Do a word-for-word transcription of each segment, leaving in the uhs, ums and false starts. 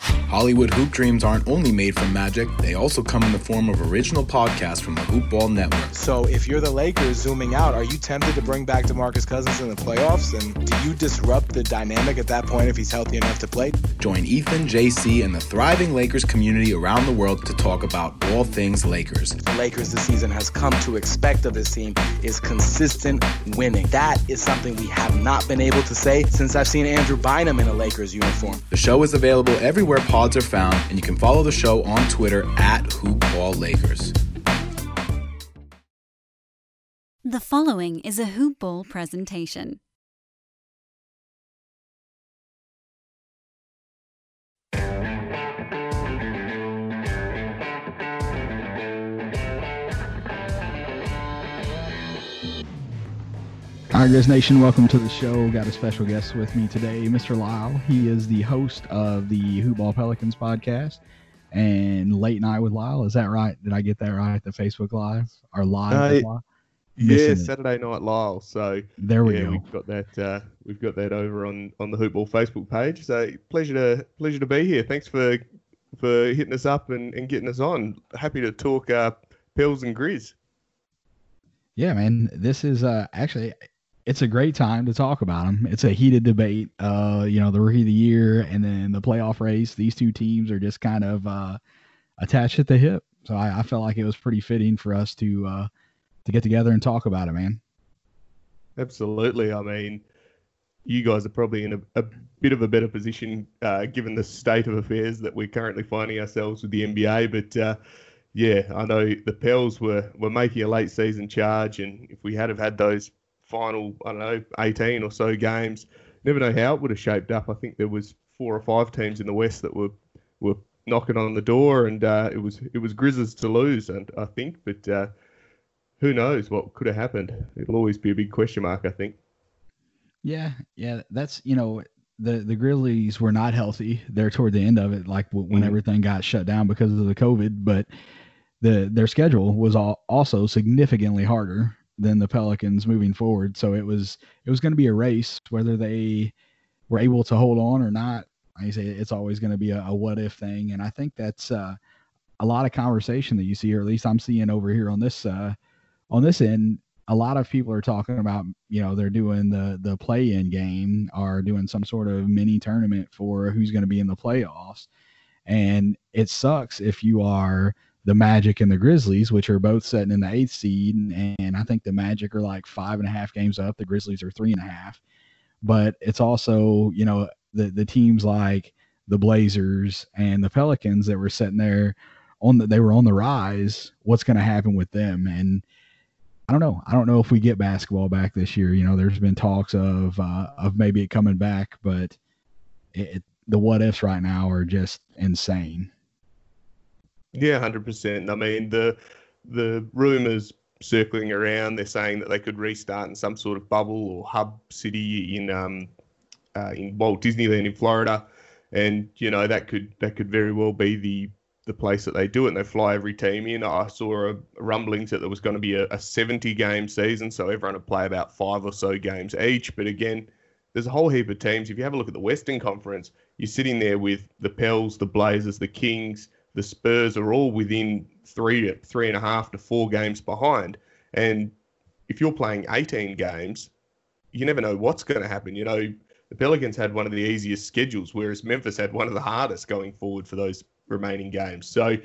Hollywood hoop dreams aren't only made from magic, they also come in the form of original podcasts from the Hoop Ball Network. So if you're the Lakers zooming out, are you tempted to bring back DeMarcus Cousins in the playoffs? And do you disrupt the dynamic at that point if he's healthy enough to play? Join Ethan, J C, and the thriving Lakers community around the world to talk about all things Lakers. The Lakers this season has come to expect of this team is consistent winning. That is something we have not been able to say since I've seen Andrew Bynum in a Lakers uniform. The show is available everywhere where pods are found, and you can follow the show on Twitter at Hoop Ball Lakers. The following is a Hoop Ball presentation. All right, Grizz Nation, welcome to the show. Got a special guest with me today, Mister Lyle. He is the host of the Hoop Ball Pelicans podcast and Late Night with Lyle. Is that right? Did I get that right? The Facebook Live or Live? Uh, yeah, Saturday it. Night Lyle. So there we yeah, go. We've got that. Uh, we've got that over on, on the Hoop Ball Facebook page. So pleasure to pleasure to be here. Thanks for for hitting us up and, and getting us on. Happy to talk uh, Pels and Grizz. Yeah, man. This is uh, actually. It's a great time to talk about them. It's a heated debate, uh, you know, the rookie of the year and then the playoff race. These two teams are just kind of uh, attached at the hip. So I, I felt like it was pretty fitting for us to uh, to get together and talk about it, man. Absolutely. I mean, you guys are probably in a, a bit of a better position uh, given the state of affairs that we're currently finding ourselves with the N B A. But uh, yeah, I know the Pels were, were making a late season charge. And if we had have had those final, I don't know, eighteen or so games, never know how it would have shaped up. I think there was four or five teams in the West that were were knocking on the door, and uh, it was it was Grizzlies to lose, and I think, but uh, who knows what could have happened. It'll always be a big question mark, I think. Yeah, yeah, that's, you know, the, the Grizzlies were not healthy there toward the end of it, like when mm-hmm. everything got shut down because of the COVID, but the their schedule was all, also significantly harder than the Pelicans moving forward. So it was, it was going to be a race, whether they were able to hold on or not. I say it's always going to be a, a what if thing. And I think that's uh, a lot of conversation that you see, or at least I'm seeing over here on this, uh, on this end. A lot of people are talking about, you know, they're doing the, the play in game or doing some sort of mini tournament for who's going to be in the playoffs. And it sucks if you are the Magic and the Grizzlies, which are both sitting in the eighth seed. And, and I think the Magic are like five and a half games up. The Grizzlies are three and a half. But it's also, you know, the, the teams like the Blazers and the Pelicans that were sitting there on the, they were on the rise. What's going to happen with them? And I don't know. I don't know if we get basketball back this year. You know, there's been talks of, uh, of maybe it coming back, but it, it, the what ifs right now are just insane. Yeah, one hundred percent. I mean, the the rumours circling around, they're saying that they could restart in some sort of bubble or hub city in um uh, in Walt Disneyland in Florida, and you know that could that could very well be the the place that they do it. And they fly every team in. I saw a rumblings that there was going to be a, a seventy game season, so everyone would play about five or so games each. But again, there's a whole heap of teams. If you have a look at the Western Conference, you're sitting there with the Pels, the Blazers, the Kings. The Spurs are all within three to three and a half to four games behind. And if you're playing eighteen games, you never know what's going to happen. You know, the Pelicans had one of the easiest schedules, whereas Memphis had one of the hardest going forward for those remaining games. So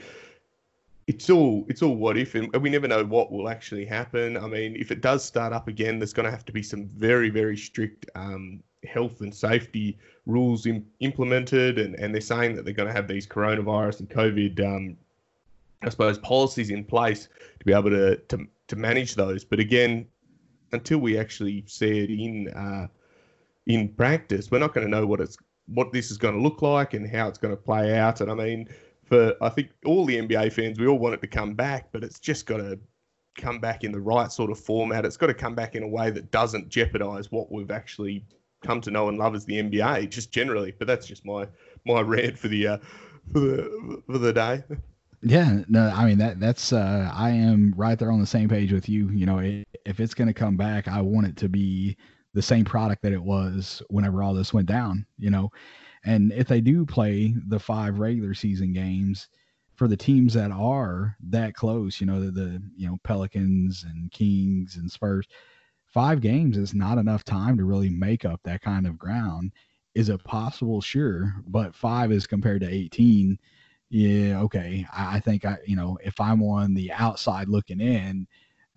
it's all, it's all what if, and we never know what will actually happen. I mean, if it does start up again, there's going to have to be some very, very strict um, health and safety rules in, implemented, and, and they're saying that they're going to have these coronavirus and COVID, um, I suppose, policies in place to be able to, to to manage those. But again, until we actually see it in uh, in practice, we're not going to know what it's what this is going to look like and how it's going to play out. And I mean, for I think all the N B A fans, we all want it to come back, but it's just got to come back in the right sort of format. It's got to come back in a way that doesn't jeopardize what we've actually come to know and love as the N B A, just generally. But that's just my my rant for the uh, for the for the day. Yeah, no, I mean, that that's uh, I am right there on the same page with you. You know, it, if it's going to come back, I want it to be the same product that it was whenever all this went down, you know. And if they do play the five regular season games for the teams that are that close, you know, the, the you know, Pelicans and Kings and Spurs, five games is not enough time to really make up that kind of ground. Is it possible? Sure. But five is compared to eighteen. Yeah, okay. I think I, you know, if I'm on the outside looking in,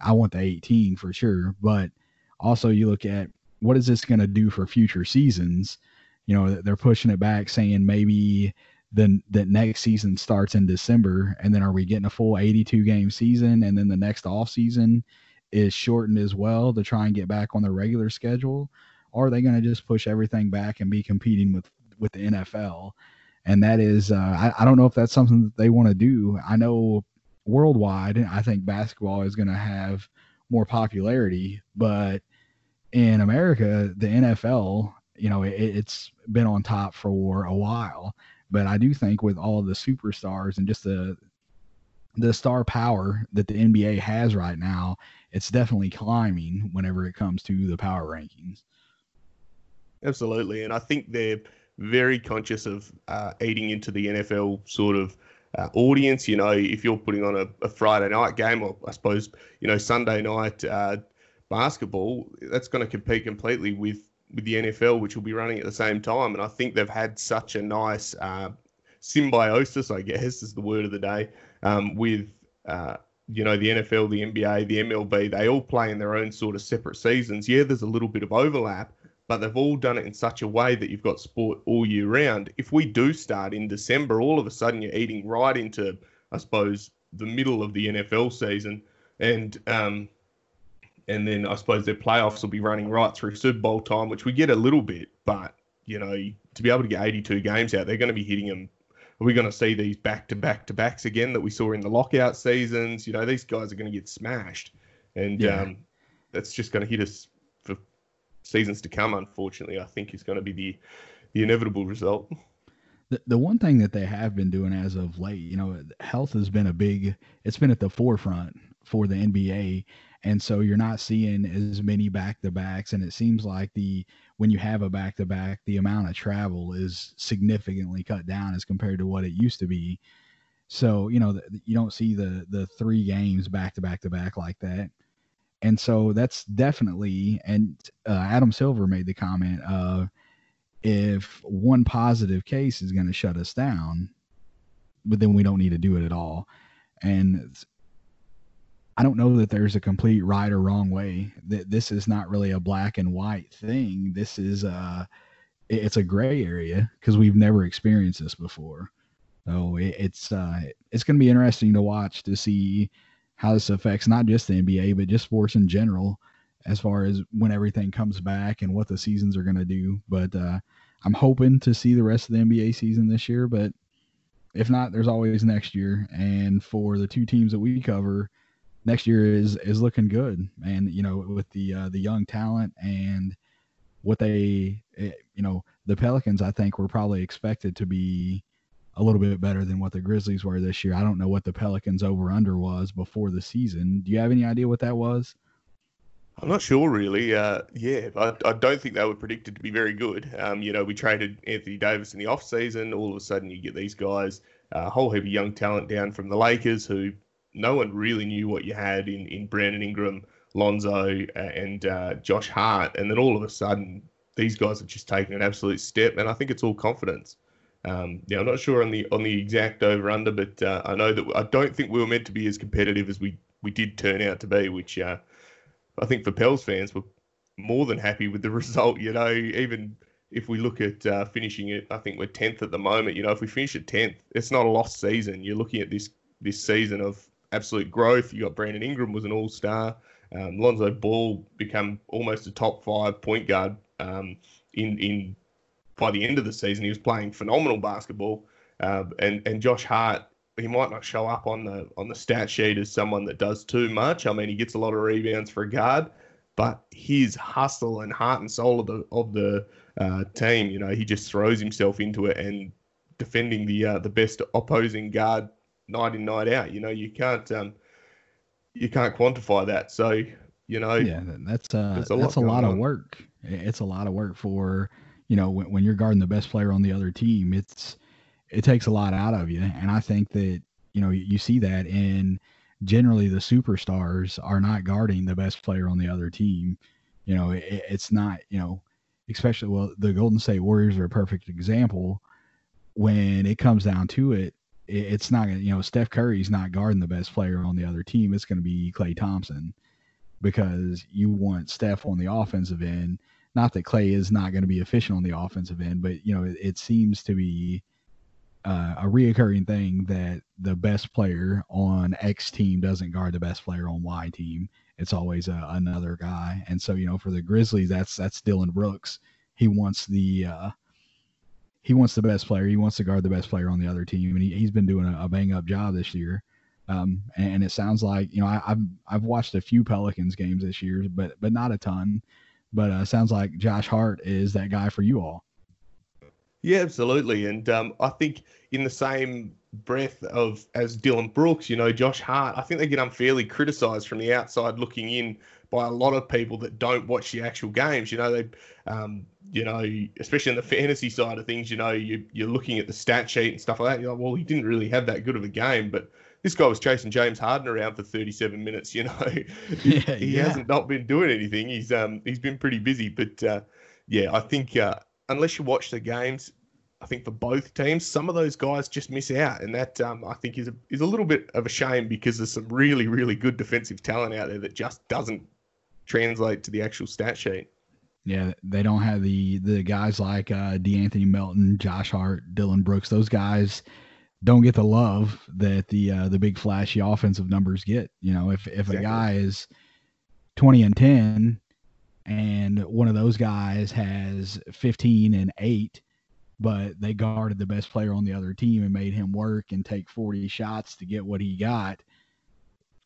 I want the eighteen for sure. But also, you look at what is this going to do for future seasons? You know, they're pushing it back, saying maybe the the next season starts in December, and then are we getting a full eighty-two game season? And then the next off season is shortened as well to try and get back on the regular schedule. Or are they going to just push everything back and be competing with with the N F L? And that is, uh, I, I don't know if that's something that they want to do. I know worldwide, I think basketball is going to have more popularity, but in America, the N F L, you know, it, it's been on top for a while. But I do think with all of the superstars and just the the star power that the N B A has right now, it's definitely climbing whenever it comes to the power rankings. Absolutely, and I think they're very conscious of uh, eating into the N F L sort of uh, audience. You know, if you're putting on a, a Friday night game, or I suppose, you know, Sunday night uh, basketball, that's going to compete completely with, with the N F L, which will be running at the same time. And I think they've had such a nice uh, symbiosis, I guess is the word of the day, um, with, uh, you know, the N F L, the N B A, the M L B. They all play in their own sort of separate seasons. Yeah, there's a little bit of overlap, but they've all done it in such a way that you've got sport all year round. If we do start in December, all of a sudden you're eating right into, I suppose, the middle of the N F L season. And um, and then I suppose their playoffs will be running right through Super Bowl time, which we get a little bit. But, you know, to be able to get eighty-two games out, they're going to be hitting them. Are we going to see these back-to-back-to-backs again that we saw in the lockout seasons? You know, these guys are going to get smashed. And yeah. um, that's just going to hit us for seasons to come, unfortunately. I think is going to be the the inevitable result. The, the one thing that they have been doing as of late, you know, health has been a big, it's been at the forefront for the N B A. And so you're not seeing as many back-to-backs. And it seems like the, when you have a back-to-back, the amount of travel is significantly cut down as compared to what it used to be. So, you know, the, you don't see the the three games back-to-back-to-back like that. And so that's definitely, and uh, Adam Silver made the comment of, if one positive case is going to shut us down, but then we don't need to do it at all. And I don't know that there's a complete right or wrong way. That this is not really a black and white thing. This is a, it's a gray area because we've never experienced this before. So it, it's uh, it's going to be interesting to watch to see how this affects not just the N B A, but just sports in general, as far as when everything comes back and what the seasons are going to do. But uh, I'm hoping to see the rest of the N B A season this year, but if not, there's always next year. And for the two teams that we cover, next year is, is looking good. And, you know, with the, uh, the young talent and what they, you know, the Pelicans, I think were probably expected to be a little bit better than what the Grizzlies were this year. I don't know what the Pelicans over under was before the season. Do you have any idea what that was? I'm not sure really. Uh, yeah, I, I don't think they were predicted to be very good. Um, you know, we traded Anthony Davis in the off season. All of a sudden you get these guys, a uh, whole heap of young talent down from the Lakers who no one really knew what you had in, in Brandon Ingram, Lonzo uh, and uh, Josh Hart. And then all of a sudden these guys have just taken an absolute step. And I think it's all confidence. Um, yeah, I'm not sure on the on the exact over-under, but uh, I know that I don't think we were meant to be as competitive as we, we did turn out to be, which uh, I think for Pels fans were more than happy with the result. You know, even if we look at uh, finishing it, I think we're tenth at the moment. You know, if we finish at tenth, it's not a lost season. You're looking at this this season of absolute growth. You got Brandon Ingram was an all-star. Um, Lonzo Ball become almost a top five point guard um, in in by the end of the season, he was playing phenomenal basketball. Uh, and, and Josh Hart, he might not show up on the on the stat sheet as someone that does too much. I mean, he gets a lot of rebounds for a guard, but his hustle and heart and soul of the of the uh, team, you know, he just throws himself into it and defending the uh, the best opposing guard night in, night out. You know, you can't um, you can't quantify that. So, you know, yeah, that's uh, a that's lot a lot of on. work. It's a lot of work for, you know, when, when you're guarding the best player on the other team. It's it takes a lot out of you, and I think that, you know, you see that in generally the superstars are not guarding the best player on the other team. You know, it, it's not, you know, especially, well, the Golden State Warriors are a perfect example. When it comes down to it, it it's not, you know, Steph Curry's not guarding the best player on the other team. It's going to be Klay Thompson, because you want Steph on the offensive end. Not that Klay is not going to be efficient on the offensive end, but, you know, it, it seems to be Uh, a reoccurring thing that the best player on X team doesn't guard the best player on Y team. It's always uh, another guy. And so, you know, for the Grizzlies, that's that's Dillon Brooks. He wants the uh, he wants the best player. He wants to guard the best player on the other team, and he, he's been doing a, a bang up job this year. Um, and, and it sounds like, you know, I, I've I've watched a few Pelicans games this year, but but not a ton. But uh, sounds like Josh Hart is that guy for you all. Yeah, absolutely. And um, I think in the same breath of as Dillon Brooks, you know, Josh Hart, I think they get unfairly criticised from the outside looking in by a lot of people that don't watch the actual games. You know, they, um, you know, especially in the fantasy side of things, you know, you, you're looking at the stat sheet and stuff like that. You're like, well, he didn't really have that good of a game, but this guy was chasing James Harden around for thirty-seven minutes. You know, he, yeah, he yeah. hasn't not been doing anything. He's um he's been pretty busy, but uh, yeah, I think. Uh, Unless you watch the games, I think for both teams, some of those guys just miss out. And that, um, I think, is a, is a little bit of a shame, because there's some really, really good defensive talent out there that just doesn't translate to the actual stat sheet. Yeah, they don't have the, the guys like uh, D'Anthony Melton, Josh Hart, Dillon Brooks. Those guys don't get the love that the uh, the big flashy offensive numbers get. You know, if, if exactly. a guy is twenty and ten – and one of those guys has fifteen and eight, but they guarded the best player on the other team and made him work and take forty shots to get what he got.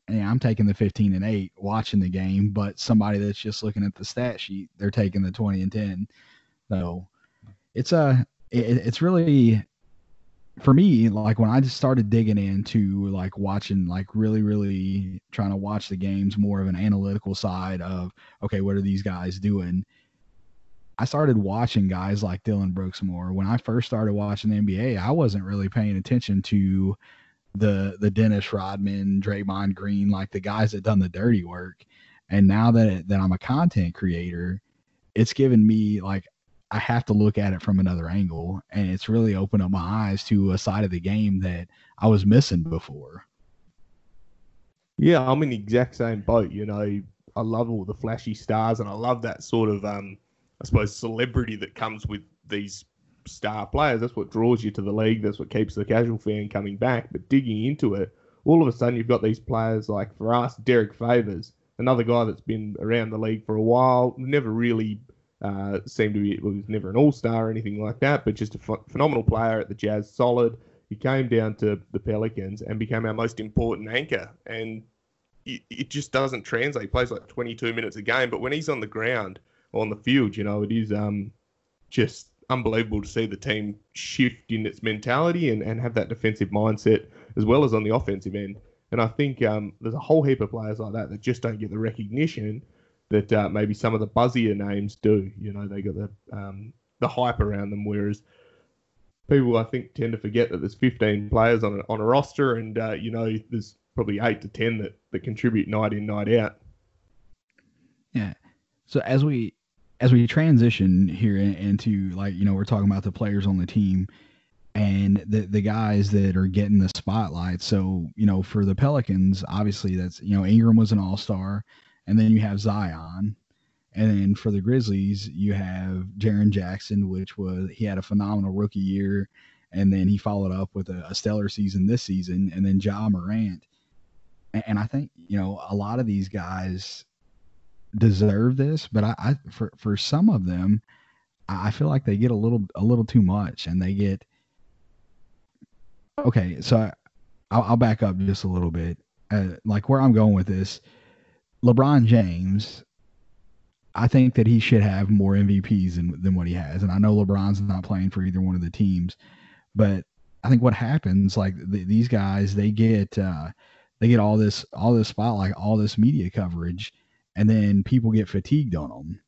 And I'm taking the fifteen and eight watching the game, but somebody that's just looking at the stat sheet, they're taking the twenty and ten. So it's a, it, it's really, for me, like when I just started digging into like watching, like really, really trying to watch the games more of an analytical side of, okay, what are these guys doing? I started watching guys like Dillon Brooks more. When I first started watching the N B A, I wasn't really paying attention to the, the Dennis Rodman, Draymond Green, like the guys that done the dirty work. And now that, that I'm a content creator, it's given me like, I have to look at it from another angle, and it's really opened up my eyes to a side of the game that I was missing before. Yeah, I'm in the exact same boat. You know, I love all the flashy stars, and I love that sort of, um, I suppose, celebrity that comes with these star players. That's what draws you to the league. That's what keeps the casual fan coming back. But digging into it, all of a sudden you've got these players like, for us, Derek Favors, another guy that's been around the league for a while, never really... Uh, seemed to be, well, he was never an all-star or anything like that, but just a ph- phenomenal player at the Jazz, solid. He came down to the Pelicans and became our most important anchor. And it, it just doesn't translate. He plays like twenty-two minutes a game, but when he's on the ground or on the field, you know, it is um, just unbelievable to see the team shift in its mentality and, and have that defensive mindset as well as on the offensive end. And I think um, there's a whole heap of players like that that just don't get the recognition that uh, maybe some of the buzzier names do. You know, they got the um, the hype around them, whereas people, I think, tend to forget that there's fifteen players on a, on a roster, and, uh, you know, there's probably eight to ten that, that contribute night in, night out. Yeah. So as we as we transition here into, like, you know, we're talking about the players on the team and the, the guys that are getting the spotlight. So, you know, for the Pelicans, obviously that's, you know, Ingram was an all-star. And then you have Zion. And then for the Grizzlies, you have Jaren Jackson, which was, he had a phenomenal rookie year. And then he followed up with a, a stellar season this season. And then Ja Morant. And, and I think, you know, a lot of these guys deserve this. But I, I for, for some of them, I feel like they get a little a little too much, and they get okay. So I, I'll, I'll back up just a little bit. Uh, like where I'm going with this, LeBron James, I think that he should have more M V Ps than, than what he has. And I know LeBron's not playing for either one of the teams, but I think what happens, like th- these guys, they get uh, they get all this all this spotlight, all this media coverage, and then people get fatigued on them.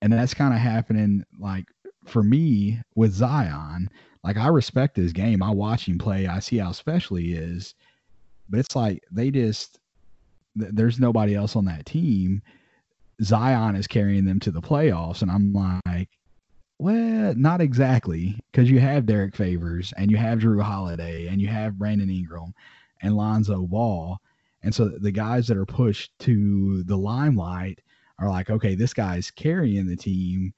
And that's kind of happening, like, for me with Zion. Like, I respect his game. I watch him play. I see how special he is. But it's like they just th- – there's nobody else on that team. Zion is carrying them to the playoffs, and I'm like, well, not exactly, because you have Derek Favors and you have Jrue Holiday and you have Brandon Ingram and Lonzo Ball. And so the guys that are pushed to the limelight are like, okay, this guy's carrying the team,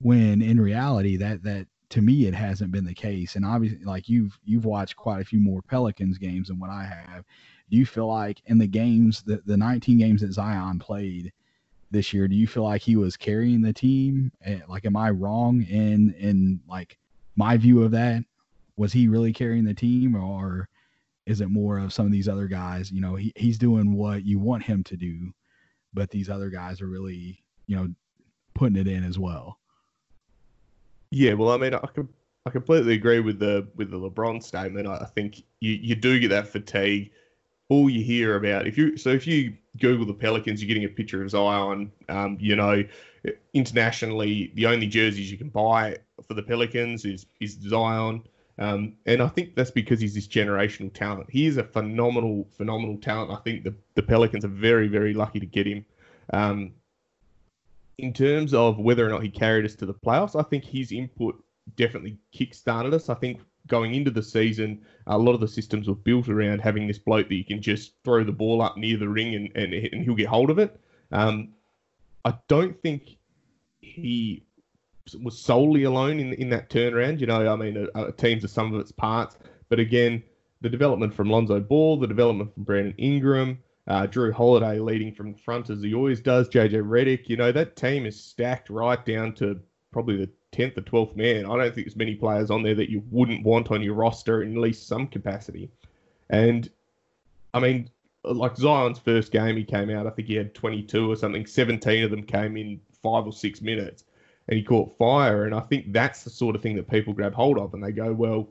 when in reality that that to me it hasn't been the case. And obviously, like, you've you've watched quite a few more Pelicans games than what I have. Do you feel like in the games, the, the nineteen games that Zion played this year, do you feel like he was carrying the team? Like, am I wrong in in like my view of that? Was he really carrying the team, or is it more of some of these other guys, you know, he he's doing what you want him to do, but these other guys are really, you know, putting it in as well? Yeah, well, I mean, I can I completely agree with the with the LeBron statement. I think you you do get that fatigue. All you hear about, if you so if you Google the Pelicans, you're getting a picture of Zion. Um, you know, internationally, the only jerseys you can buy for the Pelicans is is Zion. Um, and I think that's because he's this generational talent. He is a phenomenal, phenomenal talent. I think the, the Pelicans are very, very lucky to get him. Um, in terms of whether or not he carried us to the playoffs, I think his input definitely kickstarted us. I think going into the season, a lot of the systems were built around having this bloke that you can just throw the ball up near the ring and, and, and he'll get hold of it. Um, I don't think he was solely alone in in that turnaround. You know, I mean, a, a team's the sum of its parts. But again, the development from Lonzo Ball, the development from Brandon Ingram, uh, Jrue Holiday leading from the front as he always does, J J Redick, you know, that team is stacked right down to probably the tenth or twelfth man. I don't think there's many players on there that you wouldn't want on your roster in at least some capacity. And, I mean, like Zion's first game he came out, I think he had twenty-two or something, seventeen of them came in five or six minutes. And he caught fire. And I think that's the sort of thing that people grab hold of. And they go, well,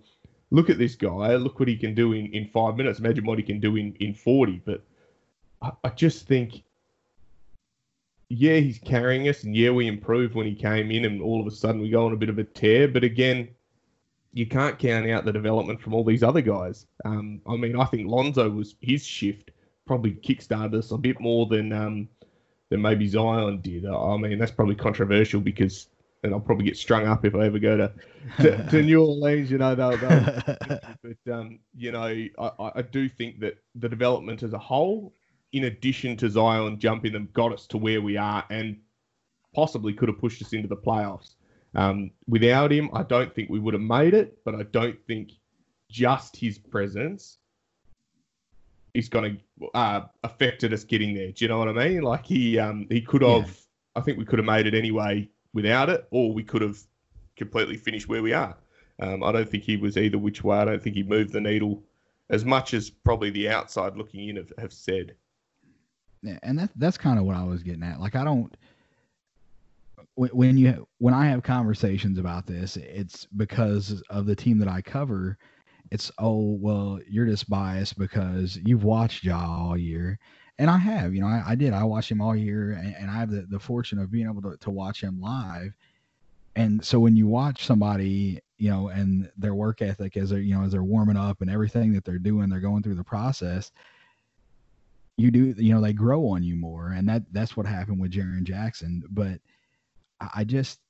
look at this guy. Look what he can do in, in five minutes. Imagine what he can do in, in forty. But I, I just think, yeah, he's carrying us. And yeah, we improved when he came in. And all of a sudden we go on a bit of a tear. But again, you can't count out the development from all these other guys. Um, I mean, I think Lonzo was his shift probably kickstarted us a bit more than... Um, than maybe Zion did. I mean, that's probably controversial because, and I'll probably get strung up if I ever go to to, to New Orleans, you know. They'll, they'll, but, um, you know, I, I do think that the development as a whole, in addition to Zion jumping them, got us to where we are and possibly could have pushed us into the playoffs. Um, without him, I don't think we would have made it, but I don't think just his presence is going to uh, affected us getting there. Do you know what I mean? Like he, um, he could have. Yeah. I think we could have made it anyway without it, or we could have completely finished where we are. Um, I don't think he was either which way. I don't think he moved the needle as much as probably the outside looking in have, have said. Yeah, and that that's kind of what I was getting at. Like I don't. When, when you when I have conversations about this, it's because of the team that I cover. It's, oh, well, you're just biased because you've watched Ja all year. And I have, you know, I, I did. I watched him all year, and, and I have the, the fortune of being able to, to watch him live. And so when you watch somebody, you know, and their work ethic as they're, you know, as they're warming up and everything that they're doing, they're going through the process, you do, you know, they grow on you more. And that that's what happened with Jaren Jackson. But I, I just,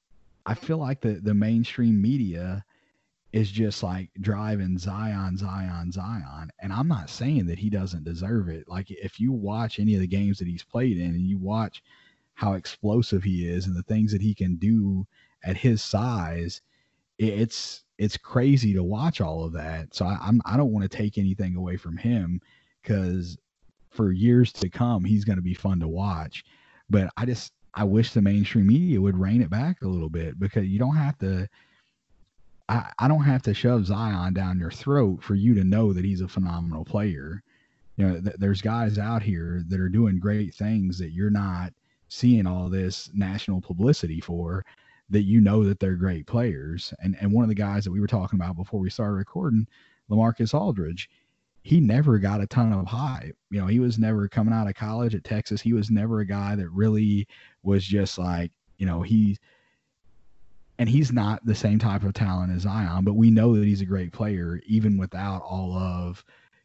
I feel like the, the mainstream media is just like driving Zion, Zion, Zion. And I'm not saying that he doesn't deserve it. Like if you watch any of the games that he's played in and you watch how explosive he is and the things that he can do at his size, it's, it's crazy to watch all of that. So I, I'm, I don't want to take anything away from him, because for years to come, he's going to be fun to watch. But I just, I wish the mainstream media would rein it back a little bit, because you don't have to, I, I don't have to shove Zion down your throat for you to know that he's a phenomenal player. You know, th- there's guys out here that are doing great things that you're not seeing all this national publicity for, that you know that they're great players. And and one of the guys that we were talking about before we started recording, LaMarcus Aldridge, he never got a ton of hype. You know, he was never coming out of college at Texas. He was never a guy that really was just like, you know, he, and he's not the same type of talent as Zion, but we know that he's a great player, even without all of,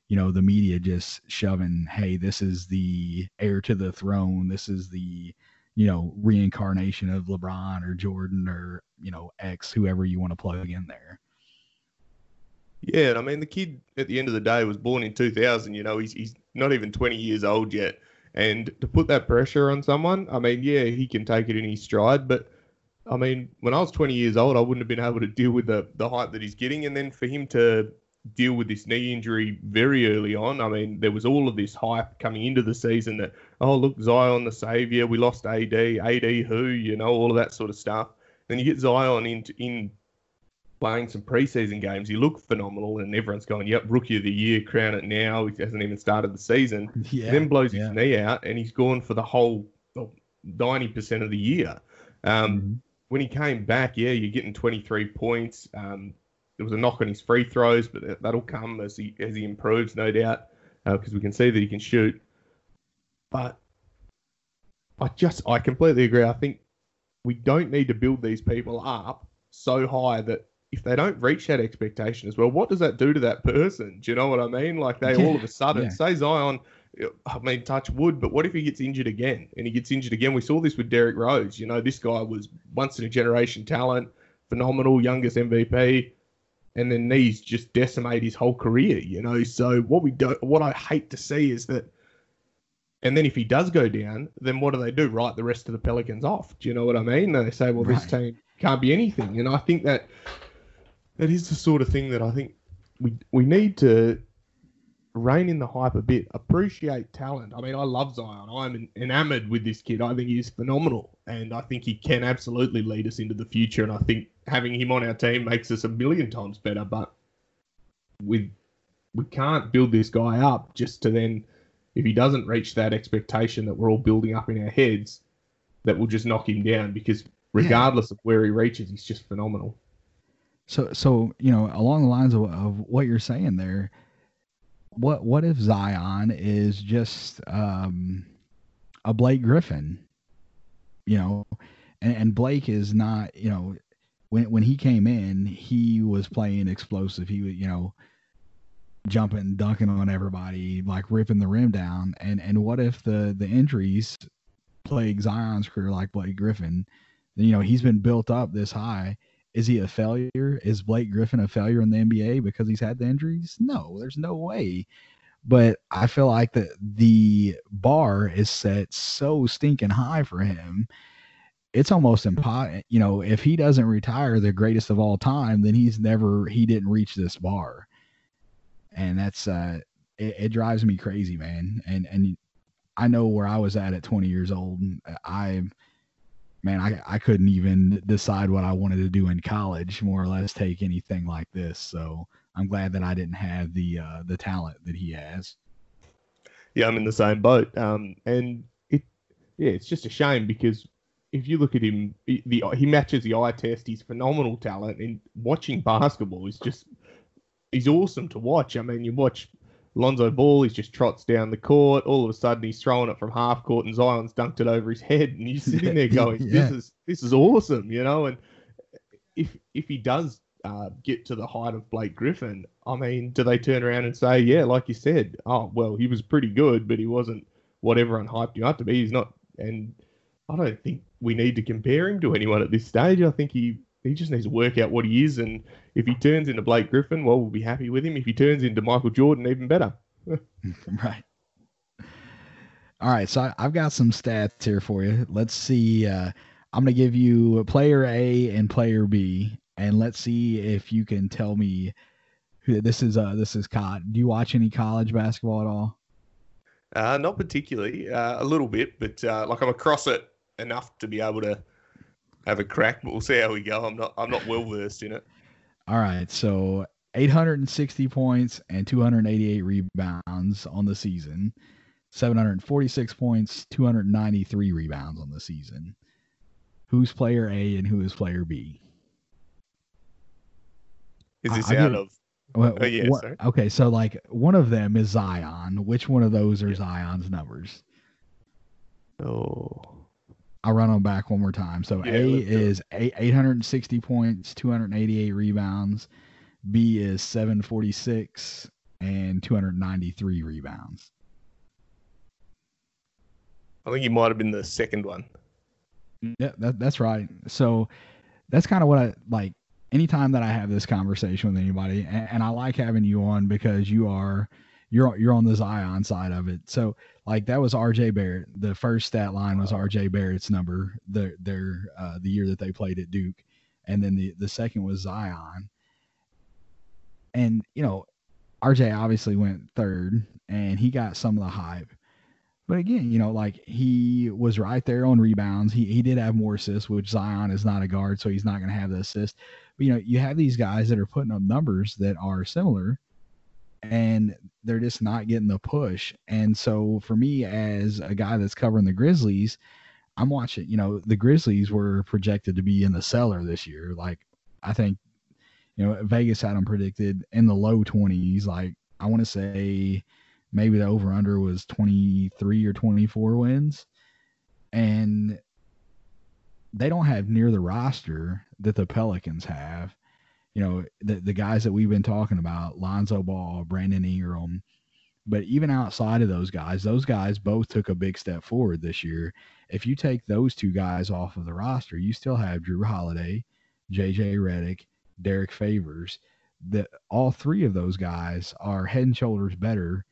you know, the media just shoving, hey, this is the heir to the throne. This is the, you know, reincarnation of LeBron or Jordan or, you know, X, whoever you want to plug in there. Yeah, and I mean, the kid at the end of the day was born in two thousand. You know, he's he's not even twenty years old yet. And to put that pressure on someone, I mean, yeah, he can take it in his stride. But, I mean, when I was twenty years old, I wouldn't have been able to deal with the, the hype that he's getting. And then for him to deal with this knee injury very early on, I mean, there was all of this hype coming into the season that, oh, look, Zion the saviour, we lost A D, A D who, you know, all of that sort of stuff. Then you get Zion in in. playing some preseason games, he looked phenomenal, and everyone's going, yep, rookie of the year, crown it now. He hasn't even started the season. Yeah, then blows yeah. his knee out, and he's gone for the whole ninety percent of the year. Um, mm-hmm. When he came back, yeah, you're getting twenty-three points. Um, there was a knock on his free throws, but that, that'll come as he as he improves, no doubt, because uh, we can see that he can shoot. But I just, I completely agree. I think we don't need to build these people up so high that if they don't reach that expectation as well, what does that do to that person? Do you know what I mean? Like they yeah, all of a sudden, yeah. say Zion, I mean, touch wood, but what if he gets injured again? And he gets injured again. We saw this with Derrick Rose. You know, this guy was once-in-a-generation talent, phenomenal, youngest M V P, and then knees just decimate his whole career, you know? So what we do, what I hate to see is that, and then if he does go down, then what do they do? Write the rest of the Pelicans off. Do you know what I mean? They say, well, right. this team can't be anything. And I think that that is the sort of thing that I think we we need to rein in the hype a bit, appreciate talent. I mean, I love Zion. I'm enamored with this kid. I think he's phenomenal. And I think he can absolutely lead us into the future. And I think having him on our team makes us a million times better. But we, we can't build this guy up just to then, if he doesn't reach that expectation that we're all building up in our heads, that we'll just knock him down, because regardless yeah. of where he reaches, he's just phenomenal. So, so you know, along the lines of, of what you're saying there, what what if Zion is just um, a Blake Griffin? You know, and, and Blake is not. You know, when when he came in, he was playing explosive. He was, you know, jumping, dunking on everybody, like ripping the rim down. And and what if the the injuries plague Zion's career like Blake Griffin? You know, he's been built up this high. Is he a failure? Is Blake Griffin a failure in the N B A because he's had the injuries? No, there's no way. But I feel like the, the bar is set so stinking high for him. It's almost impossible. You know, if he doesn't retire the greatest of all time, then he's never, he didn't reach this bar. And that's, uh, it, it drives me crazy, man. And, and I know where I was at at twenty years old. I Man, I, I couldn't even decide what I wanted to do in college, more or less take anything like this. So I'm glad that I didn't have the uh, the talent that he has. Yeah, I'm in the same boat. Um, and it, yeah, it's just a shame, because if you look at him, he, the, he matches the eye test. He's phenomenal talent, and watching basketball is just, he's awesome to watch. I mean, you watch Lonzo Ball, he just trots down the court. All of a sudden, he's throwing it from half court, and Zion's dunked it over his head. And you're sitting there going, yeah. "This is this is awesome," you know. And if if he does uh, get to the height of Blake Griffin, I mean, do they turn around and say, "Yeah, like you said, oh well, he was pretty good, but he wasn't what everyone hyped him up to be. He's not." And I don't think we need to compare him to anyone at this stage. I think he. He just needs to work out what he is, and if he turns into Blake Griffin, well, we'll be happy with him. If he turns into Michael Jordan, even better. Right. All right, so I, I've got some stats here for you. Let's see. Uh, I'm going to give you player A and player B, and let's see if you can tell me who this is. Uh, this is Cod. Do you watch any college basketball at all? Uh, not particularly. Uh, a little bit, but uh, like I'm across it enough to be able to have a crack, but we'll see how we go. I'm not I'm not well versed in it. All right, so eight hundred sixty points and two hundred eighty-eight rebounds on the season. seven hundred forty-six points, two hundred ninety-three rebounds on the season. Who's player A and who is player B? Is this uh, out gonna, of? Well, oh, yeah, what, okay, so like one of them is Zion. Which one of those are yeah. Zion's numbers? Oh, I'll run them back one more time. So yeah, A is eight hundred sixty points, two hundred eighty-eight rebounds. B is seven hundred forty-six and two hundred ninety-three rebounds. I think he might have been the second one. Yeah, that, that's right. So that's kind of what I like. Anytime that I have this conversation with anybody, and, and I like having you on because you are you're you're on the Zion side of it. So like that was R J. Barrett. The first stat line was R J. Barrett's number. Their their uh, the year that they played at Duke, and then the the second was Zion. And, you know, R J obviously went third, and he got some of the hype. But, again, you know, like he was right there on rebounds. He he did have more assists, which Zion is not a guard, so he's not going to have the assist. But, you know, you have these guys that are putting up numbers that are similar, and they're just not getting the push. And so, for me, as a guy that's covering the Grizzlies, I'm watching, you know, the Grizzlies were projected to be in the cellar this year. Like, I think, you know, Vegas had them predicted in the low twenties. Like, I want to say maybe the over-under was twenty-three or twenty-four wins. And they don't have near the roster that the Pelicans have. You know, the, the guys that we've been talking about, Lonzo Ball, Brandon Ingram. But even outside of those guys, those guys both took a big step forward this year. If you take those two guys off of the roster, you still have Jrue Holiday, J J Redick, Derek Favors. That all three of those guys are head and shoulders better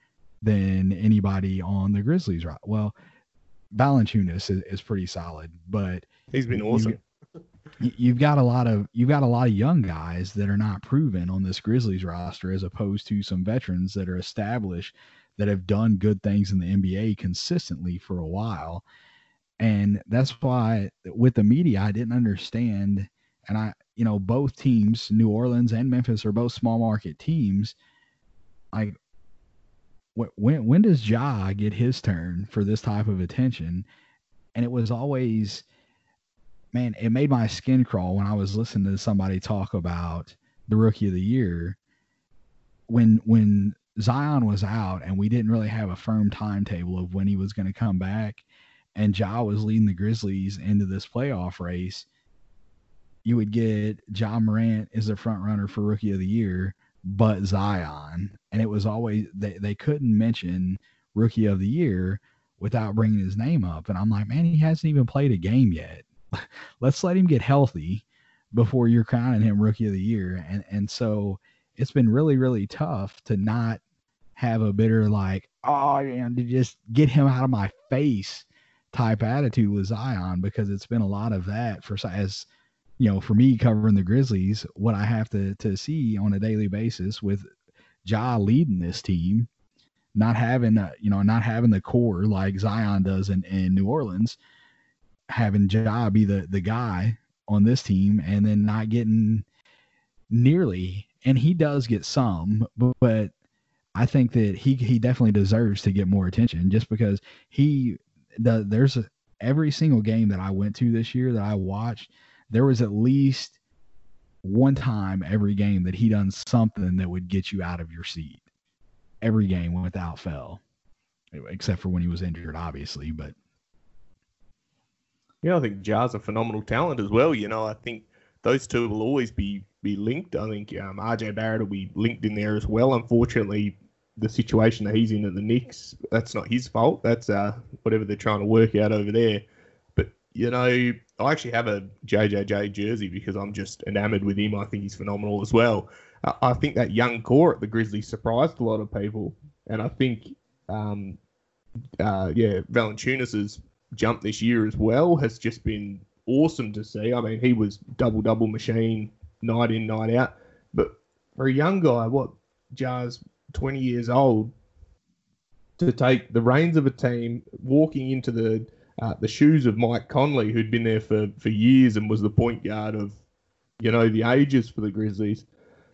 than anybody on the Grizzlies. Right? Well, Valanciunas is, is pretty solid, but he's been awesome. You, you've got a lot of you've got a lot of young guys that are not proven on this Grizzlies roster, as opposed to some veterans that are established that have done good things in the N B A consistently for a while. And that's why with the media, I didn't understand. And I, you know, both teams, New Orleans and Memphis, are both small market teams. Like, when when does Ja get his turn for this type of attention? And it was always, man, it made my skin crawl when I was listening to somebody talk about the Rookie of the Year. When when Zion was out and we didn't really have a firm timetable of when he was going to come back, and Ja was leading the Grizzlies into this playoff race, you would get Ja Morant is the front runner for Rookie of the Year, but Zion. And it was always, they, they couldn't mention Rookie of the Year without bringing his name up. And I'm like, man, he hasn't even played a game yet. Let's let him get healthy before you're crowning him Rookie of the Year. And, and so it's been really, really tough to not have a bitter, like, oh, you know, to just get him out of my face type attitude with Zion, because it's been a lot of that for, as, you know, for me covering the Grizzlies, what I have to, to see on a daily basis with Ja leading this team, not having, a, you know, not having the core like Zion does in, in New Orleans, having Ja be the, the guy on this team, and then not getting nearly, and he does get some, but, but I think that he, he definitely deserves to get more attention, just because he, the, there's a, every single game that I went to this year that I watched, there was at least one time every game that he done something that would get you out of your seat. Every game without fail, except for when he was injured, obviously. But yeah, I think Ja's a phenomenal talent as well. You know, I think those two will always be, be linked. I think um, R J. Barrett will be linked in there as well. Unfortunately, the situation that he's in at the Knicks, that's not his fault. That's uh, whatever they're trying to work out over there. You know, I actually have a J J J jersey because I'm just enamored with him. I think he's phenomenal as well. Uh, I think that young core at the Grizzlies surprised a lot of people. And I think, um, uh, yeah, Valanciunas' jump this year as well has just been awesome to see. I mean, he was double-double machine night in, night out. But for a young guy, what, Ja's twenty years old, to take the reins of a team, walking into the uh, the shoes of Mike Conley, who'd been there for, for years and was the point guard of, you know, the ages for the Grizzlies.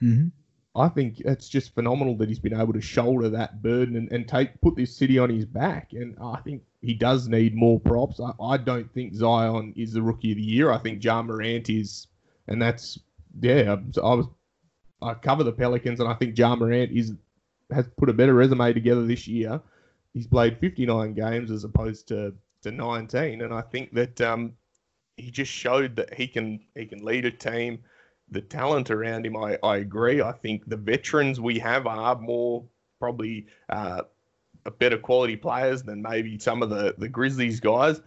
Mm-hmm. I think it's just phenomenal that he's been able to shoulder that burden and, and take put this city on his back. And I think he does need more props. I, I don't think Zion is the Rookie of the Year. I think Ja Morant is, and that's, yeah, I, I was I cover the Pelicans, and I think Ja Morant is, has put a better resume together this year. He's played fifty-nine games as opposed to, to nineteen, and I think that um, he just showed that he can he can lead a team. The talent around him, I, I agree. I think the veterans we have are more probably uh, better quality players than maybe some of the, the Grizzlies guys.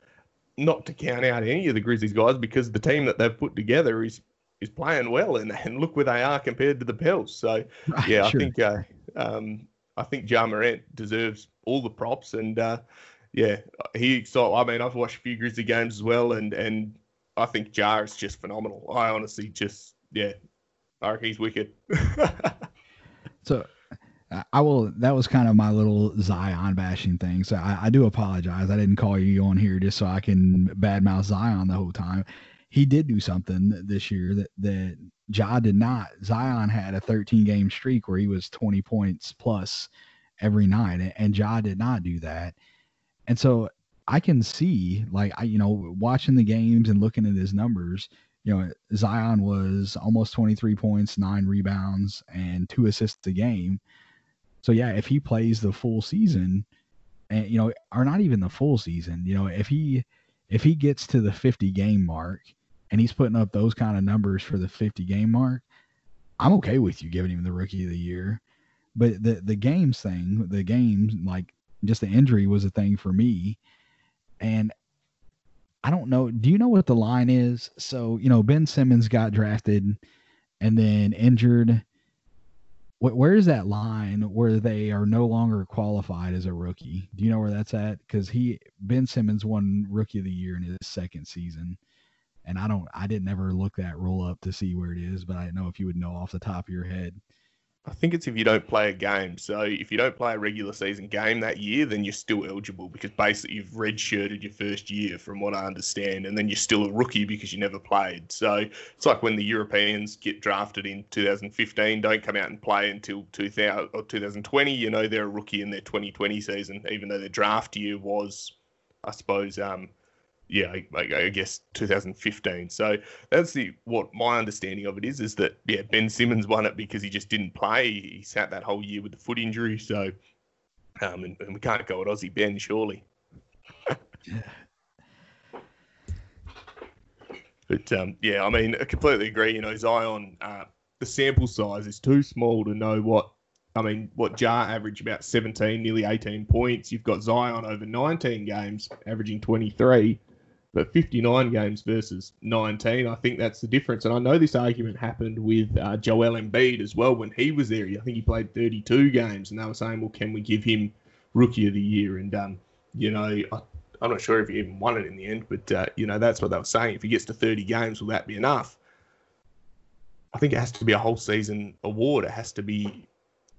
Not to count out any of the Grizzlies guys, because the team that they've put together is is playing well, and, and look where they are compared to the Pels. So, right, yeah, sure. I think uh, um, I think Ja Morant deserves all the props. And, uh, yeah, he excited. I mean, I've watched a few Grizzly games as well, and, and I think Ja is just phenomenal. I honestly just... Yeah, he's wicked. So, uh, I will. That was kind of my little Zion bashing thing. So I, I do apologize. I didn't call you on here just so I can badmouth Zion the whole time. He did do something this year that that Ja did not. Zion had a thirteen game streak where he was twenty points plus every night, and, and Ja did not do that. And so I can see, like, I you know, watching the games and looking at his numbers. You know, Zion was almost twenty-three points, nine rebounds, and two assists a game. So, yeah, if he plays the full season, and you know, or not even the full season, you know, if he if he gets to the fifty game mark and he's putting up those kind of numbers for the fifty game mark, I'm okay with you giving him the Rookie of the Year. But the the games thing, the games, like just the injury was a thing for me, and I don't know. Do you know what the line is? So, you know, Ben Simmons got drafted and then injured. What, where is that line where they are no longer qualified as a rookie? Do you know where that's at? Because he, Ben Simmons won Rookie of the Year in his second season. And I don't, I didn't ever look that roll up to see where it is, but I don't know if you would know off the top of your head. I think it's if you don't play a game. So if you don't play a regular season game that year, then you're still eligible because basically you've redshirted your first year from what I understand, and then you're still a rookie because you never played. So it's like when the Europeans get drafted in two thousand fifteen, don't come out and play until two thousand or two thousand twenty. You know, they're a rookie in their twenty twenty season, even though their draft year was, I suppose, um, yeah, I, I guess two thousand fifteen. So that's the what my understanding of it is, is that, yeah, Ben Simmons won it because he just didn't play. He sat that whole year with the foot injury. So, um, and, and we can't go at Aussie Ben, surely. But, um, yeah, I mean, I completely agree. You know, Zion, uh, the sample size is too small to know what, I mean, what Ja averaged about seventeen, nearly eighteen points. You've got Zion over nineteen games, averaging twenty-three. But fifty-nine games versus nineteen, I think that's the difference. And I know this argument happened with uh, Joel Embiid as well when he was there. I think he played thirty-two games, and they were saying, well, can we give him Rookie of the Year? And, um, you know, I, I'm not sure if he even won it in the end, but, uh, you know, that's what they were saying. If he gets to thirty games, will that be enough? I think it has to be a whole season award. It has to be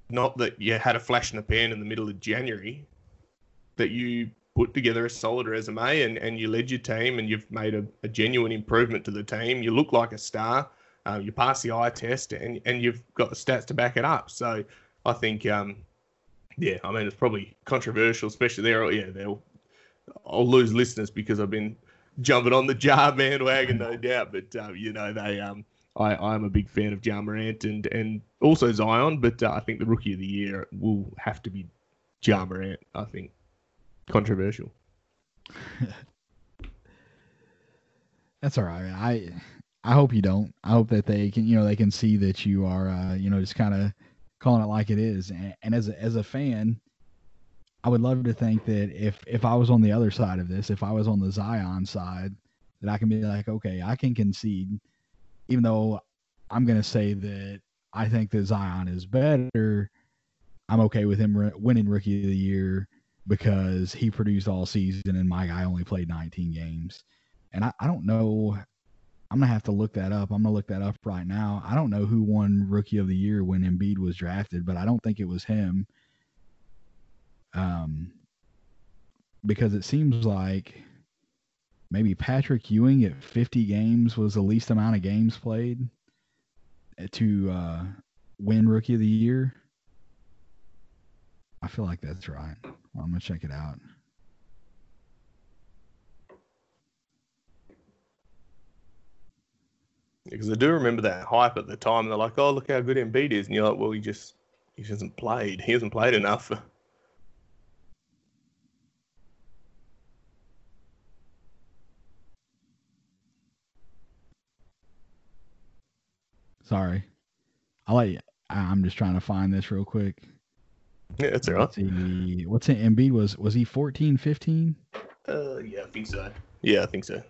not that you had a flash in the pan in the middle of January, that you put together a solid resume and, and you led your team and you've made a, a genuine improvement to the team. You look like a star. Uh, you pass the eye test and, and you've got the stats to back it up. So I think, um, yeah, I mean, it's probably controversial, especially there. Yeah, they'll, I'll lose listeners because I've been jumping on the Ja bandwagon, no doubt. But, uh, you know, they um, I, I'm a big fan of Ja Morant and, and also Zion, but uh, I think the Rookie of the Year will have to be Ja Morant, I think. Controversial. That's all right. I I hope you don't. I hope that they can, you know, they can see that you are, uh, you know, just kind of calling it like it is. And, and as a, as a fan, I would love to think that if if I was on the other side of this, if I was on the Zion side, that I can be like, okay, I can concede, even though I'm going to say that I think that Zion is better. I'm okay with him re- winning Rookie of the Year, because he produced all season and my guy only played nineteen games. And I, I don't know. I'm going to have to look that up. I'm going to look that up right now. I don't know who won Rookie of the Year when Embiid was drafted, but I don't think it was him. Um, because it seems like maybe Patrick Ewing at fifty games was the least amount of games played to uh, win Rookie of the Year. I feel like that's right. Well, I'm going to check it out. Because I do remember that hype at the time. They're like, oh, look how good Embiid is. And you're like, well, he just he just hasn't played. He hasn't played enough. Sorry. I like, I'm just trying to find this real quick. Yeah, that's all right. See, what's it? Embiid was, was he fourteen, fifteen? Uh, yeah, I think so. Yeah, I think so.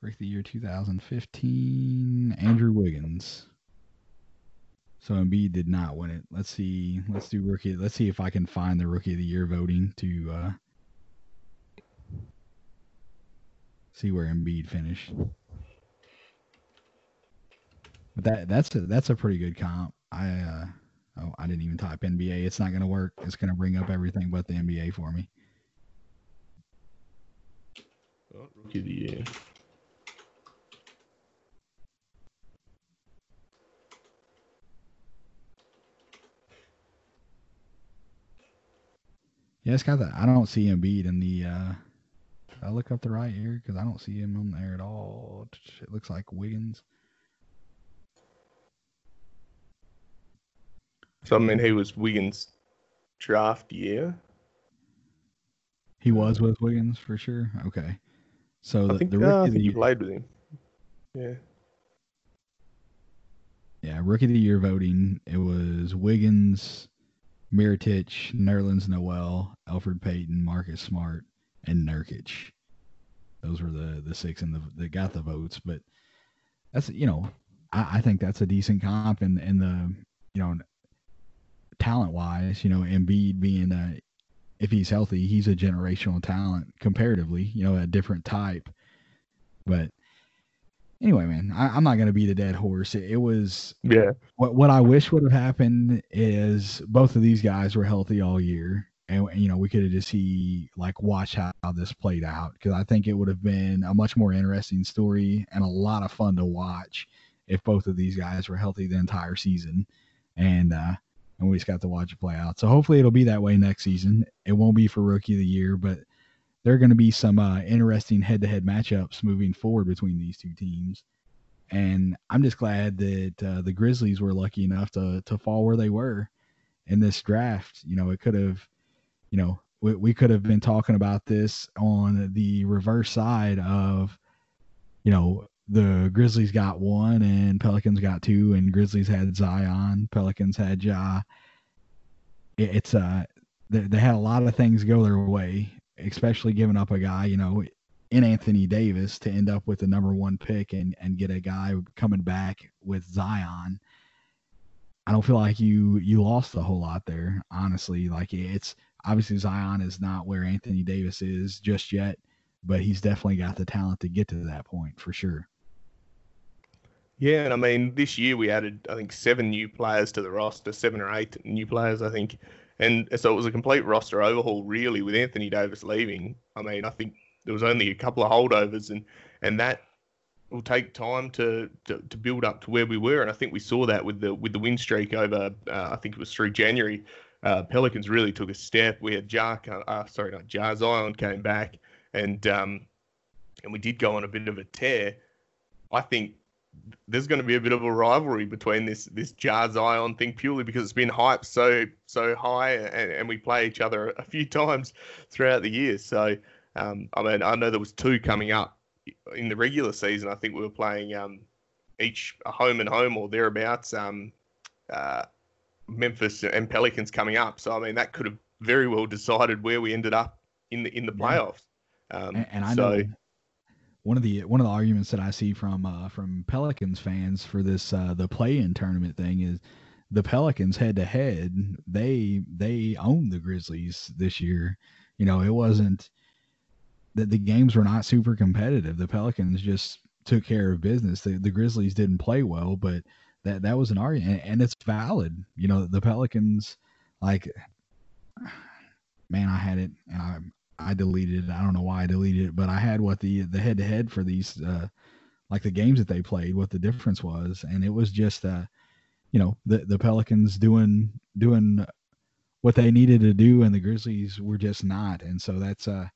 Rookie of the Year twenty fifteen, Andrew Wiggins. So Embiid did not win it. Let's see. Let's do rookie. Let's see if I can find the Rookie of the Year voting to uh, see where Embiid finished. But that that's a, that's a pretty good comp. I uh, oh I didn't even type N B A. It's not going to work. It's going to bring up everything but the N B A for me. Oh, Rookie of the Year. Yeah, it's got that. I don't see Embiid in the. Uh, I look up the right here because I don't see him on there at all. It looks like Wiggins. So I mean, he was Wiggins' draft year. He was with Wiggins for sure. Okay, so the, I think, the rookie uh, I think the you year, played with him. Yeah. Yeah, Rookie of the Year voting. It was Wiggins, Mirotić, Nerlens Noel, Elfrid Payton, Marcus Smart, and Nurkic. Those were the, the six and the that got the votes. But that's, you know, I, I think that's a decent comp, and and the, you know, talent wise, you know, Embiid being a, if he's healthy, he's a generational talent comparatively, you know, a different type. But anyway, man, I, I'm not going to beat a dead horse. It, it was yeah. What what I wish would have happened is both of these guys were healthy all year, and, you know, we could have just see like watch how, how this played out, because I think it would have been a much more interesting story and a lot of fun to watch if both of these guys were healthy the entire season, and uh, and we just got to watch it play out. So hopefully it'll be that way next season. It won't be for Rookie of the Year, but there are going to be some uh, interesting head-to-head matchups moving forward between these two teams. And I'm just glad that uh, the Grizzlies were lucky enough to to fall where they were in this draft. You know, it could have, you know, we, we could have been talking about this on the reverse side of, you know, the Grizzlies got one and Pelicans got two, and Grizzlies had Zion, Pelicans had Ja. It, it's uh, they, they had a lot of things go their way, especially giving up a guy, you know, in Anthony Davis to end up with the number one pick and, and get a guy coming back with Zion. I don't feel like you, you lost a whole lot there, honestly. Like, it's obviously Zion is not where Anthony Davis is just yet, but he's definitely got the talent to get to that point for sure. Yeah. And I mean, this year we added, I think, seven new players to the roster, seven or eight new players, I think. And so it was a complete roster overhaul, really, with Anthony Davis leaving. I mean, I think there was only a couple of holdovers, and, and that will take time to, to, to build up to where we were. And I think we saw that with the with the win streak over, uh, I think it was through January. Uh, Pelicans really took a step. We had Ja, uh, sorry, not Ja, Zion came back, and um, and we did go on a bit of a tear. I think there's going to be a bit of a rivalry between this this Ja Zion thing, purely because it's been hyped so so high, and, and we play each other a few times throughout the year. So um, I mean, I know there was two coming up in the regular season. I think we were playing um, each home and home or thereabouts. Um, uh, Memphis and Pelicans coming up. So I mean, that could have very well decided where we ended up in the in the playoffs. Um, and, and I so, know. One of the one of the arguments that I see from uh, from Pelicans fans for this uh, the play-in tournament thing is the Pelicans head-to-head, they they owned the Grizzlies this year. You know, it wasn't that the games were not super competitive. The Pelicans just took care of business. The, the Grizzlies didn't play well, but that that was an argument, and, and it's valid. You know, the Pelicans, like, man, I had it, and I I deleted it. I don't know why I deleted it, but I had what the the head to head for these, uh, like the games that they played, what the difference was, and it was just, uh, you know, the the Pelicans doing doing what they needed to do, and the Grizzlies were just not. And so that's uh,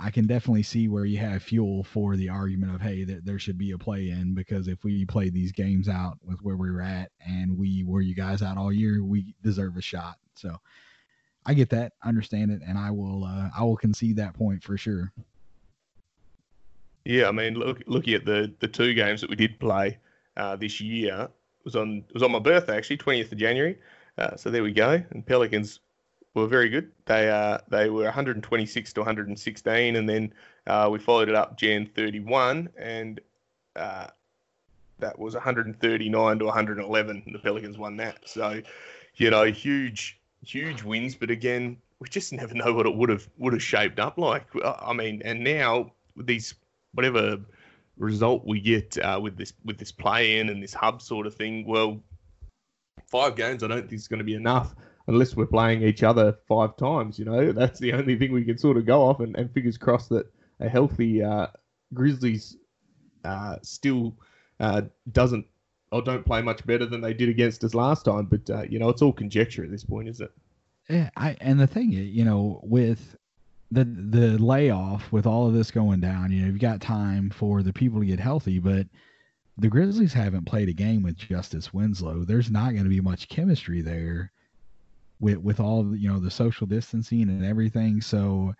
I can definitely see where you have fuel for the argument of, hey, that there should be a play in, because if we play these games out with where we were at and we wore you guys out all year, we deserve a shot. So I get that, understand it, and I will uh, I will concede that point for sure. Yeah, I mean, look, looking at the the two games that we did play uh, this year, it was on it was on my birthday actually, twentieth of January. Uh, so there we go. And Pelicans were very good. They uh they were one twenty-six to one sixteen, and then uh, we followed it up January thirty-first, and uh, that was one thirty-nine to one eleven. The Pelicans won that. So, you know, huge. Huge wins, but again, we just never know what it would have would have shaped up like. I mean, and now these whatever result we get uh, with this with this play in and this hub sort of thing, well, five games I don't think is going to be enough unless we're playing each other five times. You know, that's the only thing we can sort of go off, and, and fingers crossed that a healthy uh, Grizzlies uh, still uh, doesn't. Or don't play much better than they did against us last time. But, uh, you know, it's all conjecture at this point, isn't it? Yeah, I, and the thing is, you know, with the the layoff, with all of this going down, you know, you've got time for the people to get healthy, but the Grizzlies haven't played a game with Justice Winslow. There's not going to be much chemistry there with, with all, the, you know, the social distancing and everything. So,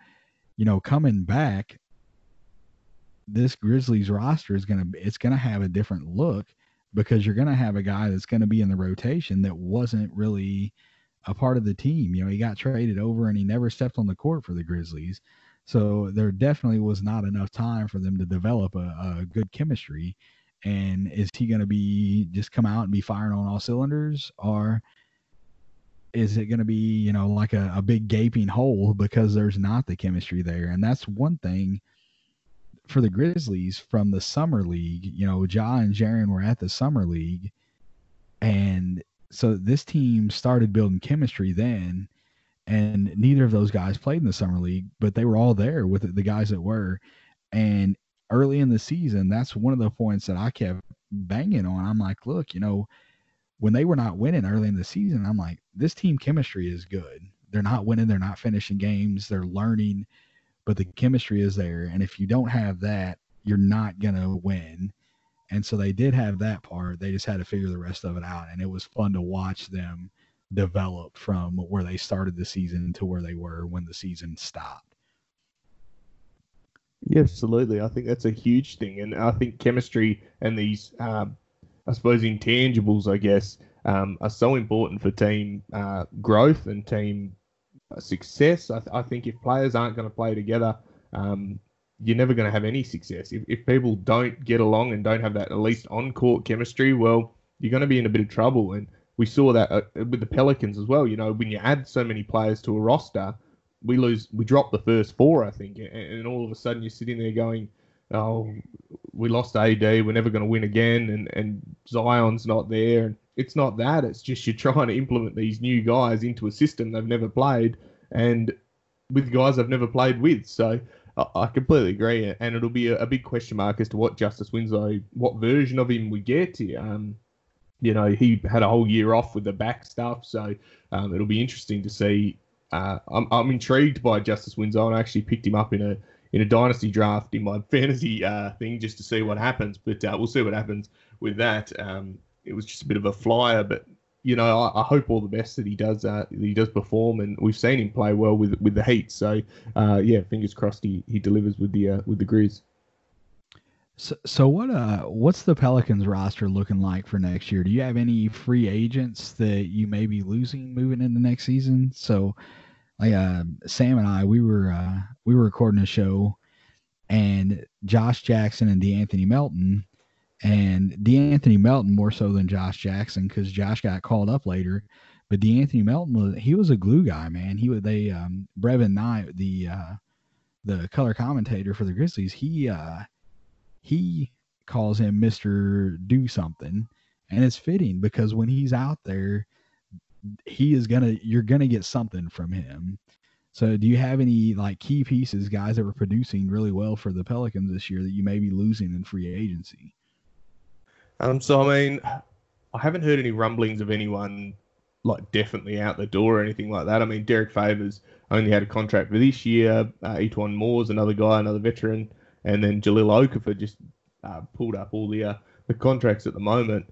you know, coming back, this Grizzlies roster is going to, it's going to have a different look, because you're going to have a guy that's going to be in the rotation that wasn't really a part of the team. You know, he got traded over and he never stepped on the court for the Grizzlies. So there definitely was not enough time for them to develop a, a good chemistry. And is he going to be just come out and be firing on all cylinders, or is it going to be, you know, like a, a big gaping hole because there's not the chemistry there? And that's one thing for the Grizzlies from the summer league. You know, Ja and Jaren were at the summer league, and so this team started building chemistry then, and neither of those guys played in the summer league, but they were all there with the guys that were. And early in the season, that's one of the points that I kept banging on. I'm like, look, you know, when they were not winning early in the season, I'm like, this team chemistry is good. They're not winning. They're not finishing games. They're learning, but the chemistry is there. And if you don't have that, you're not going to win. And so they did have that part. They just had to figure the rest of it out. And it was fun to watch them develop from where they started the season to where they were when the season stopped. Yeah, absolutely. I think that's a huge thing. And I think chemistry and these, um, I suppose, intangibles, I guess, um, are so important for team uh, growth and team success. I, th- I think if players aren't going to play together, um, you're never going to have any success. If, if people don't get along and don't have that at least on-court chemistry, well, you're going to be in a bit of trouble. And we saw that uh, with the Pelicans as well. You know, when you add so many players to a roster, we lose, we drop the first four, I think, and, and all of a sudden you're sitting there going, "Oh, we lost A D. We're never going to win again." And and Zion's not there. And it's not that. It's just you're trying to implement these new guys into a system they've never played and with guys they've never played with. So I completely agree. And it'll be a, a big question mark as to what Justice Winslow, what version of him we get. Um, you know, he had a whole year off with the back stuff. So um, it'll be interesting to see. Uh, I'm, I'm intrigued by Justice Winslow, and I actually picked him up in a in a dynasty draft in my fantasy uh, thing just to see what happens. But uh, we'll see what happens with that. Um, it was just a bit of a flyer, but, you know, I, I hope all the best that he does, uh, that he does perform, and we've seen him play well with, with the Heat. So, uh, yeah, fingers crossed he, he delivers with the, uh, with the Grizz. So, so what, uh, what's the Pelicans roster looking like for next year? Do you have any free agents that you may be losing moving into next season? So like, uh, Sam and I, we were, uh, we were recording a show, and Josh Jackson and D'Anthony Melton, and D'Anthony Melton more so than Josh Jackson, because Josh got called up later, but D'Anthony Melton, he was a glue guy, man. He would they um, Brevin Nye, the uh, the color commentator for the Grizzlies, he uh, he calls him Mister Do Something, and it's fitting because when he's out there, he is gonna you're gonna get something from him. So do you have any like key pieces, guys that were producing really well for the Pelicans this year that you may be losing in free agency? Um, so, I mean, I haven't heard any rumblings of anyone like definitely out the door or anything like that. I mean, Derek Favors only had a contract for this year. Uh, Etwan Moore's another guy, another veteran. And then Jahlil Okafor just uh, pulled up all the, uh, the contracts at the moment.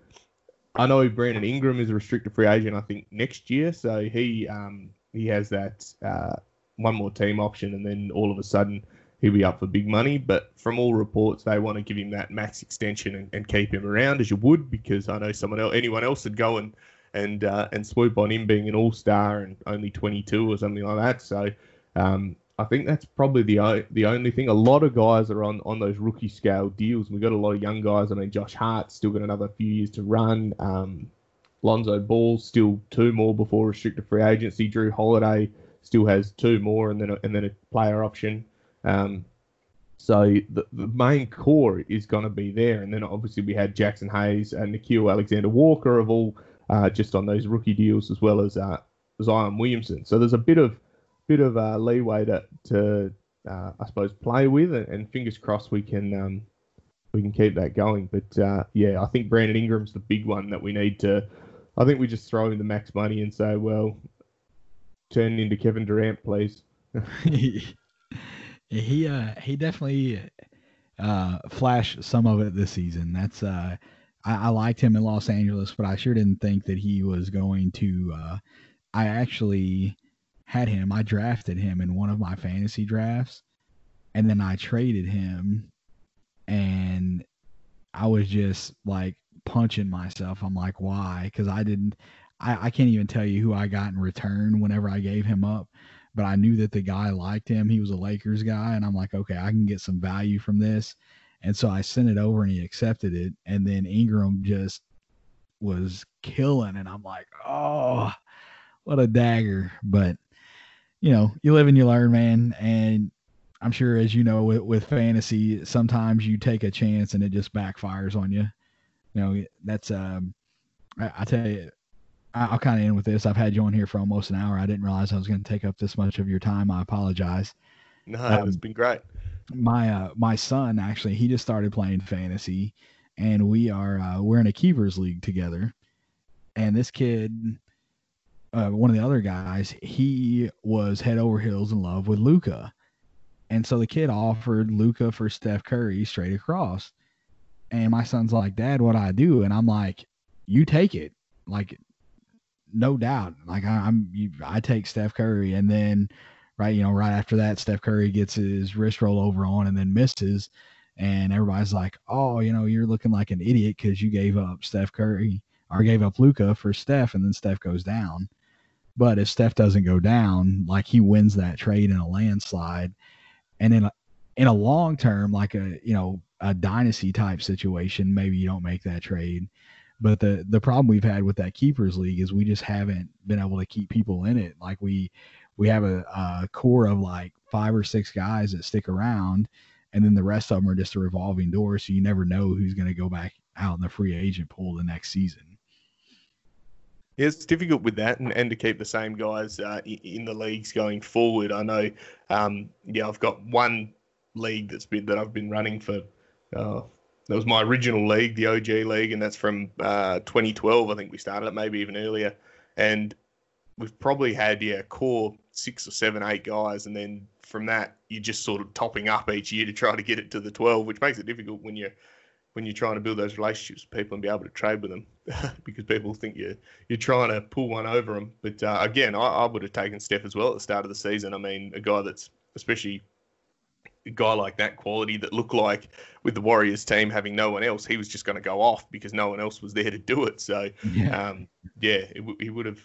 I know Brandon Ingram is a restricted free agent, I think, next year. So he um, he has that uh, one more team option, and then all of a sudden he'll be up for big money. But from all reports, they want to give him that max extension and, and keep him around, as you would, because I know someone else, anyone else would go and and, uh, and swoop on him being an all-star and only twenty-two or something like that. So um, I think that's probably the the only thing. A lot of guys are on, on those rookie-scale deals. We've got a lot of young guys. I mean, Josh Hart's still got another few years to run. Um, Lonzo Ball, still two more before restricted free agency. Jrue Holiday still has two more and then a, and then a player option. Um, so the, the main core is going to be there. And then obviously we had Jackson Hayes and Nickeil Alexander-Walker of all uh, just on those rookie deals, as well as uh, Zion Williamson. So there's a bit of bit of uh, leeway to, to uh, I suppose, play with. And, and fingers crossed we can um, we can keep that going. But, uh, yeah, I think Brandon Ingram's the big one that we need to – I think we just throw in the max money and say, well, turn into Kevin Durant, please. He uh, he definitely uh, flashed some of it this season. That's uh, I, I liked him in Los Angeles, but I sure didn't think that he was going to uh, – I actually had him. I drafted him in one of my fantasy drafts, and then I traded him, and I was just, like, punching myself. I'm like, why? Because I didn't I, – I can't even tell you who I got in return whenever I gave him up. But I knew that the guy liked him. He was a Lakers guy. And I'm like, okay, I can get some value from this. And so I sent it over and he accepted it. And then Ingram just was killing. And I'm like, oh, what a dagger. But, you know, you live and you learn, man. And I'm sure, as you know, with, with fantasy, sometimes you take a chance and it just backfires on you. You know, that's, um, I, I tell you, I'll kind of end with this. I've had you on here for almost an hour. I didn't realize I was going to take up this much of your time. I apologize. No, um, it's been great. My uh, my son, actually, he just started playing fantasy, and we are uh, we're in a keepers league together. And this kid, uh, one of the other guys, he was head over heels in love with Luka, and so the kid offered Luka for Steph Curry straight across. And my son's like, "Dad, what do I do?" And I'm like, "You take it, like." No doubt. Like I, I'm, you, I take Steph Curry, and then right, you know, right after that, Steph Curry gets his wrist rollover on and then misses. And everybody's like, oh, you know, you're looking like an idiot because you gave up Steph Curry or gave up Luka for Steph. And then Steph goes down. But if Steph doesn't go down, like he wins that trade in a landslide. And in a, in a long term, like a, you know, a dynasty type situation, maybe you don't make that trade. But the, the problem we've had with that keepers league is we just haven't been able to keep people in it. Like we, we have a, a core of like five or six guys that stick around, and then the rest of them are just a revolving door. So you never know who's going to go back out in the free agent pool the next season. Yeah, it's difficult with that, and, and to keep the same guys uh, in the leagues going forward. I know, um, yeah, I've got one league that's been that I've been running for. Uh, That was my original league, the O G league, and that's from uh, twenty twelve. I think we started it, maybe even earlier. And we've probably had, yeah, core six or seven, eight guys. And then from that, you're just sort of topping up each year to try to get it to the twelve, which makes it difficult when you're, when you're trying to build those relationships with people and be able to trade with them because people think you're, you're trying to pull one over them. But, uh, again, I, I would have taken Steph as well at the start of the season. I mean, a guy that's especially – a guy like that quality that looked like with the Warriors team having no one else, he was just going to go off because no one else was there to do it. So, yeah, um, yeah it w- he would have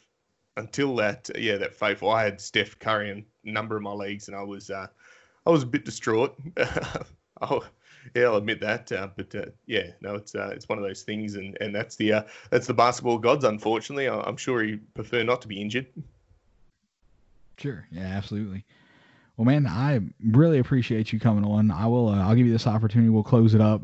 until that, yeah, that faithful. I had Steph Curry in a number of my leagues, and I was, uh, I was a bit distraught. I'll, yeah, I'll admit that. Uh, but uh, yeah, no, it's uh, it's one of those things, and and that's the uh, that's the basketball gods. Unfortunately, I- I'm sure he prefer not to be injured. Sure. Yeah. Absolutely. Well, man, I really appreciate you coming on. I will. Uh, I'll give you this opportunity. We'll close it up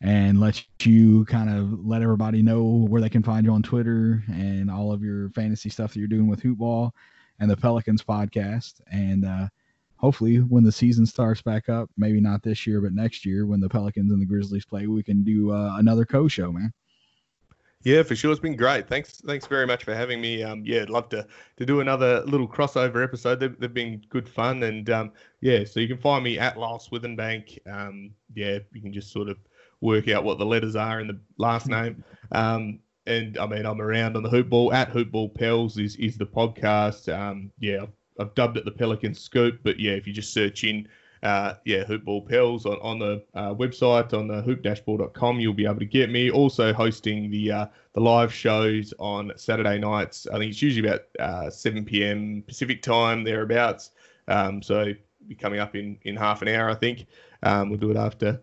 and let you kind of let everybody know where they can find you on Twitter and all of your fantasy stuff that you're doing with Hoop Ball. and the Pelicans podcast. And uh, hopefully when the season starts back up, maybe not this year, but next year when the Pelicans and the Grizzlies play, we can do uh, another co-show, man. Yeah, for sure. It's been great. Thanks thanks very much for having me. Um, yeah, I'd love to to do another little crossover episode. They've, they've been good fun. And, um, yeah, so you can find me at Lyle Swithenbank. Um, yeah, you can just sort of work out what the letters are in the last name. Um, and, I mean, I'm around on the Hoop Ball. At Hoop Ball Pels is, is the podcast. Um, yeah, I've, I've dubbed it the Pelican Scoop. But, yeah, if you just search in, uh, yeah, Hoop Ball Pels on, on the uh, website, on the hoop dash ball dot com, you'll be able to get me. Also hosting the uh, the live shows on Saturday nights. I think it's usually about uh, seven p.m. Pacific time, thereabouts. Um, so be coming up in, in half an hour, I think. Um, we'll do it after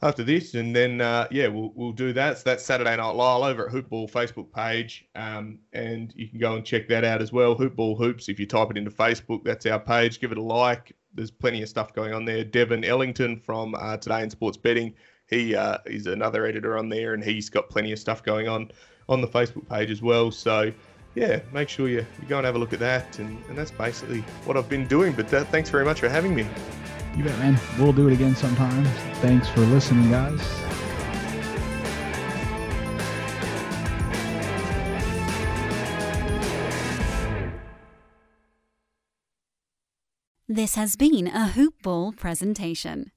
after this. And then, uh, yeah, we'll we'll do that. So that's Saturday Night Lyle over at Hoop Ball Facebook page. Um, and you can go and check that out as well. Hoop Ball Hoops, if you type it into Facebook, that's our page. Give it a like. There's plenty of stuff going on there. Devin Ellington from uh, Today in Sports Betting, he uh, is another editor on there, and he's got plenty of stuff going on on the Facebook page as well. So, yeah, make sure you, you go and have a look at that. And, and that's basically what I've been doing. But that, thanks very much for having me. You bet, man. We'll do it again sometime. Thanks for listening, guys. This has been a Hoop Ball presentation.